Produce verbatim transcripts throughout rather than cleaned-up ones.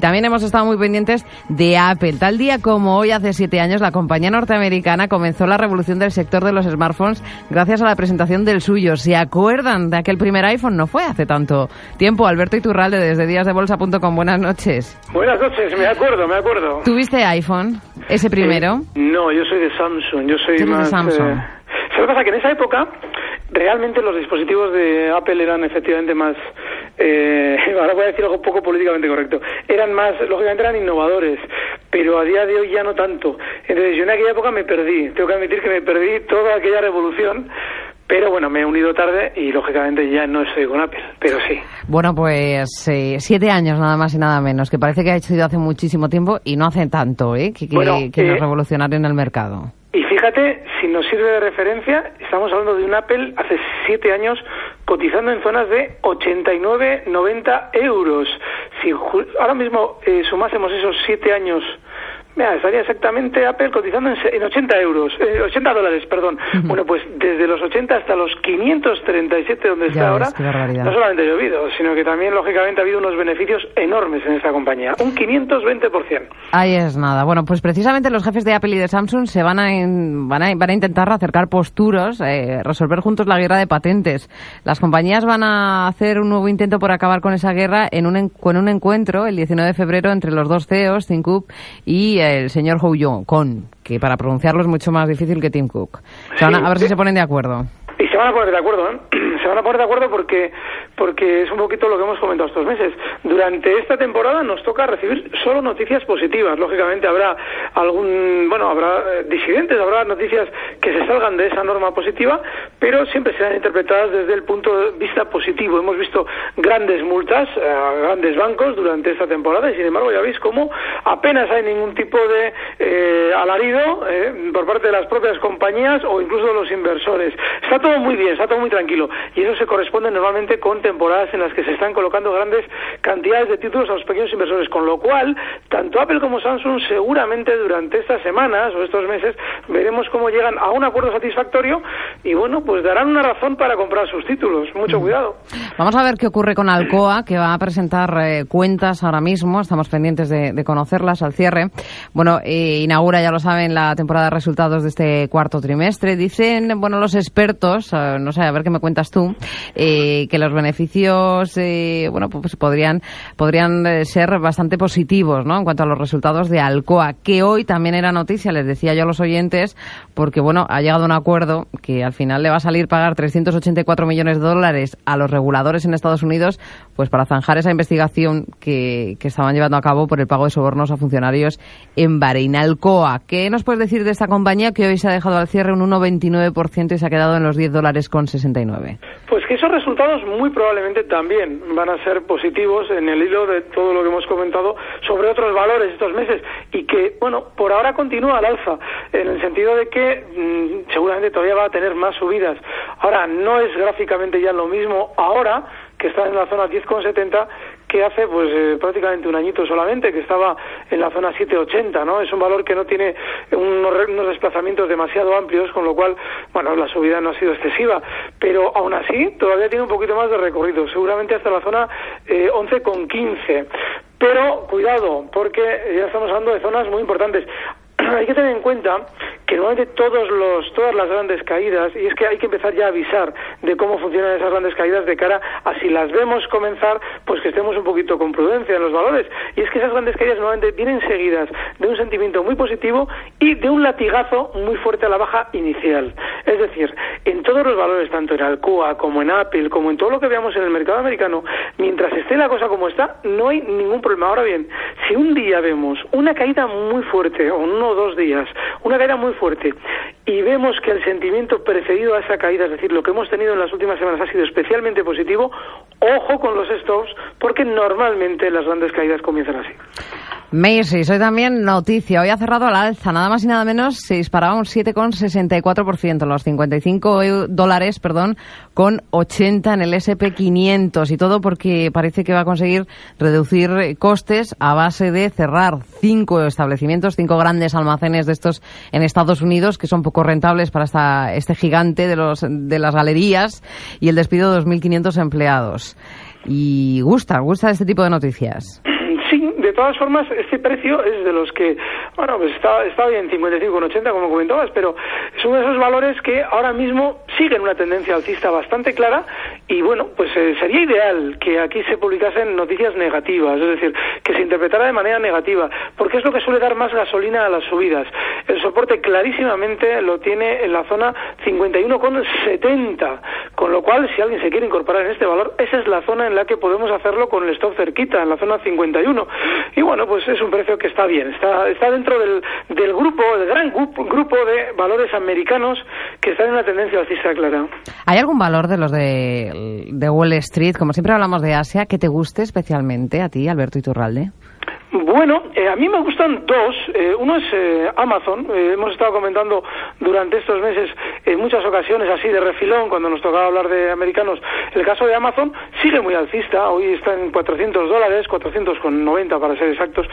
También hemos estado muy pendientes de Apple. Tal día como hoy, hace siete años, la compañía norteamericana comenzó la revolución del sector de los smartphones gracias a la presentación del suyo. ¿Se acuerdan de aquel primer iPhone? No fue hace tanto tiempo. Alberto Iturralde, desde días de bolsa punto com, buenas noches. Buenas noches, me acuerdo, me acuerdo. ¿Tuviste iPhone? ¿Ese primero? Eh, no, yo soy de Samsung, yo soy más... de Samsung. Eh... ¿Sabes lo que pasa? Que en esa época realmente los dispositivos de Apple eran efectivamente más... Eh, ahora voy a decir algo poco políticamente correcto. Eran más, lógicamente eran innovadores, pero a día de hoy ya no tanto. Entonces yo en aquella época me perdí, tengo que admitir que me perdí toda aquella revolución. Pero bueno, me he unido tarde y lógicamente ya no estoy con Apple, pero sí. Bueno, pues eh, siete años nada más y nada menos, que parece que ha sido hace muchísimo tiempo y no hace tanto, ¿eh? Que, que, bueno, que eh, nos revolucionaron en el mercado. Y fíjate, si nos sirve de referencia, estamos hablando de un Apple hace siete años cotizando en zonas de ochenta y nueve, noventa euros. Si ahora mismo eh, sumásemos esos siete años... Mira, estaría exactamente Apple cotizando en ochenta euros, eh, ochenta dólares, perdón. Uh-huh. Bueno, pues desde los ochenta hasta los quinientos treinta y siete, donde está ya ahora, es, no solamente ha llovido, sino que también, lógicamente, ha habido unos beneficios enormes en esta compañía, un quinientos veinte por ciento. Ahí es nada. Bueno, pues precisamente los jefes de Apple y de Samsung se van a, in, van a, van a intentar acercar posturas, eh, resolver juntos la guerra de patentes. Las compañías van a hacer un nuevo intento por acabar con esa guerra en un, con un encuentro el diecinueve de febrero entre los dos C E Os, Tim Cook y... Eh, el señor Ho-Yong, con, que para pronunciarlo es mucho más difícil que Tim Cook. Sí, a, a ver sí. Si se ponen de acuerdo. Y se van a poner de acuerdo, ¿eh? Se van a poner de acuerdo porque, porque es un poquito lo que hemos comentado estos meses. Durante esta temporada nos toca recibir solo noticias positivas. Lógicamente habrá algún, bueno, habrá disidentes, habrá noticias que se salgan de esa norma positiva, pero siempre serán interpretadas desde el punto de vista positivo. Hemos visto grandes multas a grandes bancos durante esta temporada y, sin embargo, ya veis cómo apenas hay ningún tipo de eh, alarido eh, por parte de las propias compañías o incluso de los inversores. Está todo muy bien, está todo muy tranquilo, y eso se corresponde normalmente con temporadas en las que se están colocando grandes cantidades de títulos a los pequeños inversores, con lo cual tanto Apple como Samsung seguramente durante estas semanas o estos meses veremos cómo llegan a un acuerdo satisfactorio y, bueno, pues darán una razón para comprar sus títulos. Mucho cuidado. Vamos a ver qué ocurre con Alcoa, que va a presentar eh, cuentas ahora mismo, estamos pendientes de, de conocerlas al cierre. Bueno, eh, inaugura, ya lo saben, la temporada de resultados de este cuarto trimestre. Dicen, bueno, los expertos, eh, no sé, a ver qué me cuentas tú, eh, que los beneficios, eh, bueno, pues podrían podrían ser bastante positivos, ¿no?, en cuanto a los resultados de Alcoa, que hoy también era noticia, les decía yo a los oyentes, porque, bueno, ha llegado a un acuerdo que al final le va a salir pagar trescientos ochenta y cuatro millones de dólares a los reguladores en Estados Unidos, pues para zanjar esa investigación que, que estaban llevando a cabo por el pago de sobornos a funcionarios en Bareinalcoa. ¿Qué nos puedes decir de esta compañía que hoy se ha dejado al cierre un uno coma veintinueve por ciento y se ha quedado en los diez dólares con sesenta y nueve? Pues que esos resultados muy probablemente también van a ser positivos en el hilo de todo lo que hemos comentado sobre otros valores estos meses y que, bueno, por ahora continúa al alza en el sentido de que mmm, seguramente todavía va a tener más subidas. Ahora, no es gráficamente ya lo mismo ahora, que está en la zona diez coma setenta, que hace pues eh, prácticamente un añito solamente, que estaba en la zona siete ochenta, ¿no? Es un valor que no tiene unos, unos desplazamientos demasiado amplios, con lo cual, bueno, la subida no ha sido excesiva, pero aún así todavía tiene un poquito más de recorrido, seguramente hasta la zona eh, once coma quince. Pero cuidado, porque ya estamos hablando de zonas muy importantes. Hay que tener en cuenta que normalmente todos los, todas las grandes caídas, y es que hay que empezar ya a avisar de cómo funcionan esas grandes caídas de cara a si las vemos comenzar, pues que estemos un poquito con prudencia en los valores. Y es que esas grandes caídas normalmente vienen seguidas de un sentimiento muy positivo y de un latigazo muy fuerte a la baja inicial. Es decir, en todos los valores, tanto en Alcoa como en Apple, como en todo lo que veamos en el mercado americano, mientras esté la cosa como está, no hay ningún problema. Ahora bien, si un día vemos una caída muy fuerte, o uno o dos días, una caída muy fuerte, y vemos que el sentimiento precedido a esa caída, es decir, lo que hemos tenido en las últimas semanas ha sido especialmente positivo, ojo con los stops, porque normalmente las grandes caídas comienzan así. Macy's, hoy también noticia, hoy ha cerrado al alza, nada más y nada menos, se disparaba un siete coma sesenta y cuatro por ciento, los cincuenta y cinco dólares, perdón, con ochenta en el ese and pe quinientos, y todo porque parece que va a conseguir reducir costes a base de cerrar cinco establecimientos, cinco grandes almacenes de estos en Estados Unidos, que son poco rentables para esta, este gigante de, los, de las galerías, y el despido de dos mil quinientos empleados. Y gusta, gusta este tipo de noticias. Sí, de todas formas, este precio es de los que, bueno, pues está, está bien, cincuenta y cinco con ochenta, como comentabas, pero es uno de esos valores que ahora mismo siguen una tendencia alcista bastante clara y, bueno, pues eh, sería ideal que aquí se publicasen noticias negativas, es decir, que se interpretara de manera negativa, porque es lo que suele dar más gasolina a las subidas. El soporte clarísimamente lo tiene en la zona cincuenta y uno con setenta, con lo cual, si alguien se quiere incorporar en este valor, esa es la zona en la que podemos hacerlo con el stop cerquita, en la zona cincuenta y uno. Y bueno, pues es un precio que está bien, está, está dentro del, del grupo, del gran grupo de valores americanos que están en una tendencia alcista clara. ¿Hay algún valor de los de, de Wall Street, como siempre hablamos de Asia, que te guste especialmente a ti, Alberto Iturralde? Bueno, eh, a mí me gustan dos. Eh, uno es eh, Amazon. Eh, hemos estado comentando durante estos meses en muchas ocasiones así de refilón, cuando nos tocaba hablar de americanos. El caso de Amazon sigue muy alcista. Hoy está en cuatrocientos dólares, cuatrocientos noventa para ser exactos.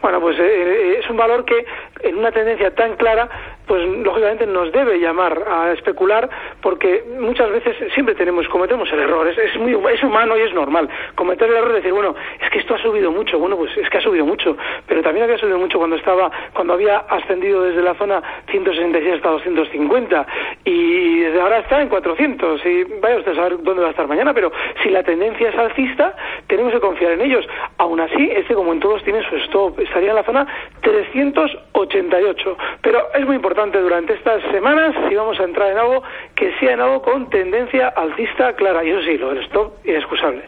Bueno, pues eh, es un valor que en una tendencia tan clara, pues lógicamente nos debe llamar a especular, porque muchas veces siempre tenemos, cometemos el error, es, es, muy, es humano y es normal cometer el error de decir, bueno, es que esto ha subido mucho, bueno, pues es que ha subido mucho, pero también había subido mucho cuando estaba, cuando había ascendido desde la zona ciento sesenta y seis hasta doscientos cincuenta, y desde ahora está en cuatrocientos, y vaya usted a saber dónde va a estar mañana, pero si la tendencia es alcista, tenemos que confiar en ellos. Aún así, este, como en todos, tiene su stop, estaría en la zona trescientos ochenta y ocho, pero es muy importante durante estas semanas, si vamos a entrar en algo, que sea en algo con tendencia alcista clara, y eso sí, lo del stop inexcusable.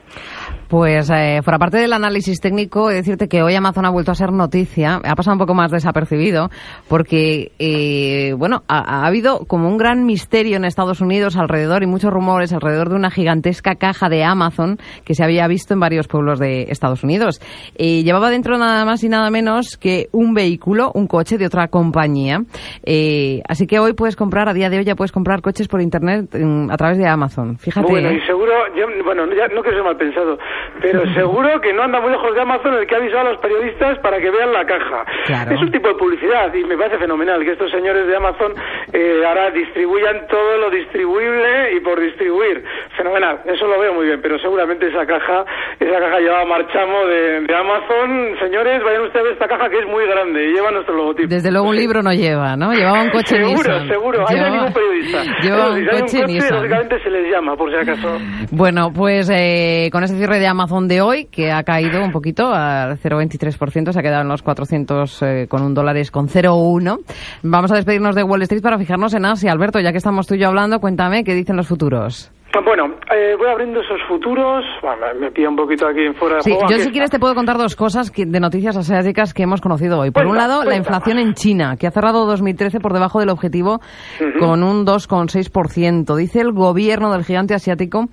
Pues eh, por aparte del análisis técnico, decirte que hoy Amazon ha vuelto a ser noticia, ha pasado un poco más desapercibido, porque eh, bueno, ha, ha habido como un gran misterio en Estados Unidos alrededor, y muchos rumores alrededor de una gigantesca caja de Amazon que se había visto en varios pueblos de Estados Unidos. Eh, llevaba dentro nada más y nada menos que un vehículo, un coche de otra compañía. Eh, Eh, así que hoy puedes comprar, a día de hoy ya puedes comprar coches por internet en, a través de Amazon. Fíjate. Bueno, eh. y seguro, yo, bueno, ya no quiero ser mal pensado, pero seguro que no anda muy lejos de Amazon el que ha avisado a los periodistas para que vean la caja. Claro. Es un tipo de publicidad y me parece fenomenal que estos señores de Amazon eh, ahora distribuyan todo lo distribuible y por distribuir. Fenomenal, eso lo veo muy bien, pero seguramente esa caja, esa caja llevaba marchamo de, de Amazon. Señores, vayan ustedes a ver esta caja que es muy grande y lleva nuestro logotipo. Desde luego un libro no lleva, ¿no? Lleva un coche seguro, Nissan. Seguro, ahí no hay ningún periodista. Lleva un, si un coche Nissan. Básicamente se les llama, por si acaso. Bueno, pues eh, con ese cierre de Amazon de hoy, que ha caído un poquito al cero coma veintitrés por ciento, se ha quedado en los cuatrocientos eh, con un dólares con cero coma uno. Vamos a despedirnos de Wall Street para fijarnos en Asia. Alberto, ya que estamos tú y yo hablando, cuéntame qué dicen los futuros. Bueno, eh, voy abriendo esos futuros. Bueno, me pilla un poquito aquí en fuera de juego. Sí, yo, si quieres, te puedo contar dos cosas que, de noticias asiáticas que hemos conocido hoy. Por cuenta, un lado, cuenta. La inflación en China, que ha cerrado dos mil trece por debajo del objetivo, uh-huh, con un dos coma seis por ciento. Dice el gobierno del gigante asiático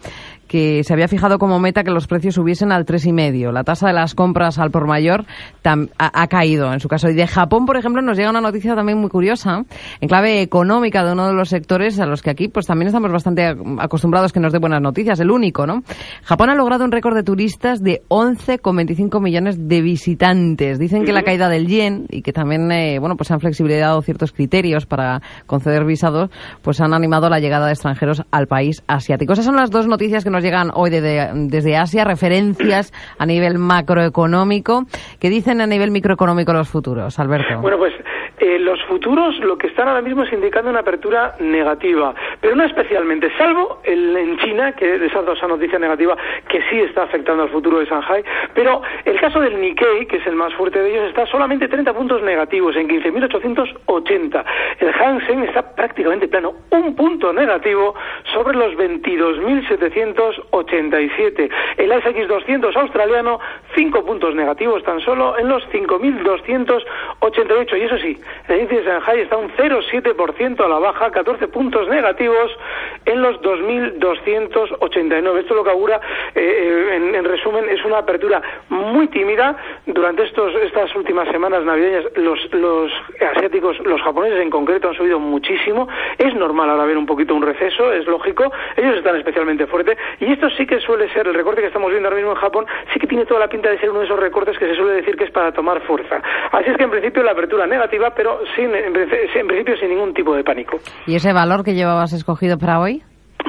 que se había fijado como meta que los precios subiesen al tres coma cinco por ciento. La tasa de las compras al por mayor tam- ha-, ha caído, en su caso. Y de Japón, por ejemplo, nos llega una noticia también muy curiosa, en clave económica, de uno de los sectores a los que aquí pues también estamos bastante acostumbrados que nos dé buenas noticias, el único, ¿no? Japón ha logrado un récord de turistas de once coma veinticinco millones de visitantes. Dicen que la caída del yen y que también, eh, bueno, pues han flexibilizado ciertos criterios para conceder visados, pues han animado la llegada de extranjeros al país asiático. Esas son las dos noticias que nos llegan hoy de, de, desde Asia, referencias a nivel macroeconómico. ¿Qué dicen a nivel microeconómico los futuros, Alberto? Bueno, pues eh, los futuros lo que están ahora mismo es indicando una apertura negativa, pero no especialmente, salvo el, en China, que es esa noticia negativa que sí está afectando al futuro de Shanghai, pero el caso del Nikkei, que es el más fuerte de ellos, está solamente treinta puntos negativos, en quince mil ochocientos ochenta. El Hang Seng está prácticamente plano, un punto negativo sobre los veintidós mil setecientos ochenta. ochenta y siete. El A S X doscientos australiano, cinco puntos negativos tan solo en los cinco mil doscientos ochenta y ocho. Y eso sí, el índice de Shanghai está un cero coma siete por ciento a la baja, catorce puntos negativos en los dos mil doscientos ochenta y nueve. Esto lo que augura, eh, en, en resumen, es una apertura muy tímida. Durante estos estas últimas semanas navideñas, los, los asiáticos, los japoneses en concreto, han subido muchísimo. Es normal ahora ver un poquito un receso, es lógico. Ellos están especialmente fuertes. Y esto sí que suele ser, el recorte que estamos viendo ahora mismo en Japón, sí que tiene toda la pinta de ser uno de esos recortes que se suele decir que es para tomar fuerza. Así es que en principio la apertura negativa, pero sin en principio sin ningún tipo de pánico. ¿Y ese valor que llevabas escogido para hoy?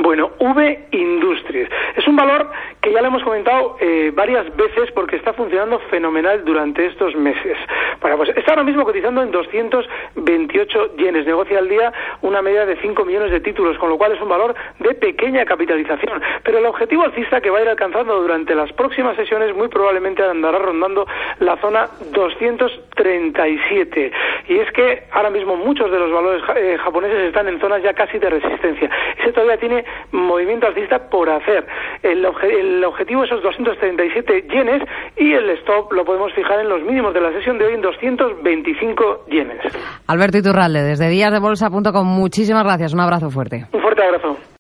Bueno, V Industries es un valor que ya lo hemos comentado eh, varias veces porque está funcionando fenomenal durante estos meses. Bueno, pues está ahora mismo cotizando en doscientos veintiocho yenes, negocia al día una media de cinco millones de títulos, con lo cual es un valor de pequeña capitalización. Pero el objetivo alcista que va a ir alcanzando durante las próximas sesiones muy probablemente andará rondando la zona doscientos treinta y siete. Y es que ahora mismo muchos de los valores eh, japoneses están en zonas ya casi de resistencia. Ese todavía tiene movimiento alcista por hacer. El, obje, el objetivo esos doscientos treinta y siete yenes y el stop lo podemos fijar en los mínimos de la sesión de hoy en doscientos veinticinco yenes. Alberto Iturralde, desde días de bolsa punto com, muchísimas gracias, un abrazo fuerte. Un fuerte abrazo.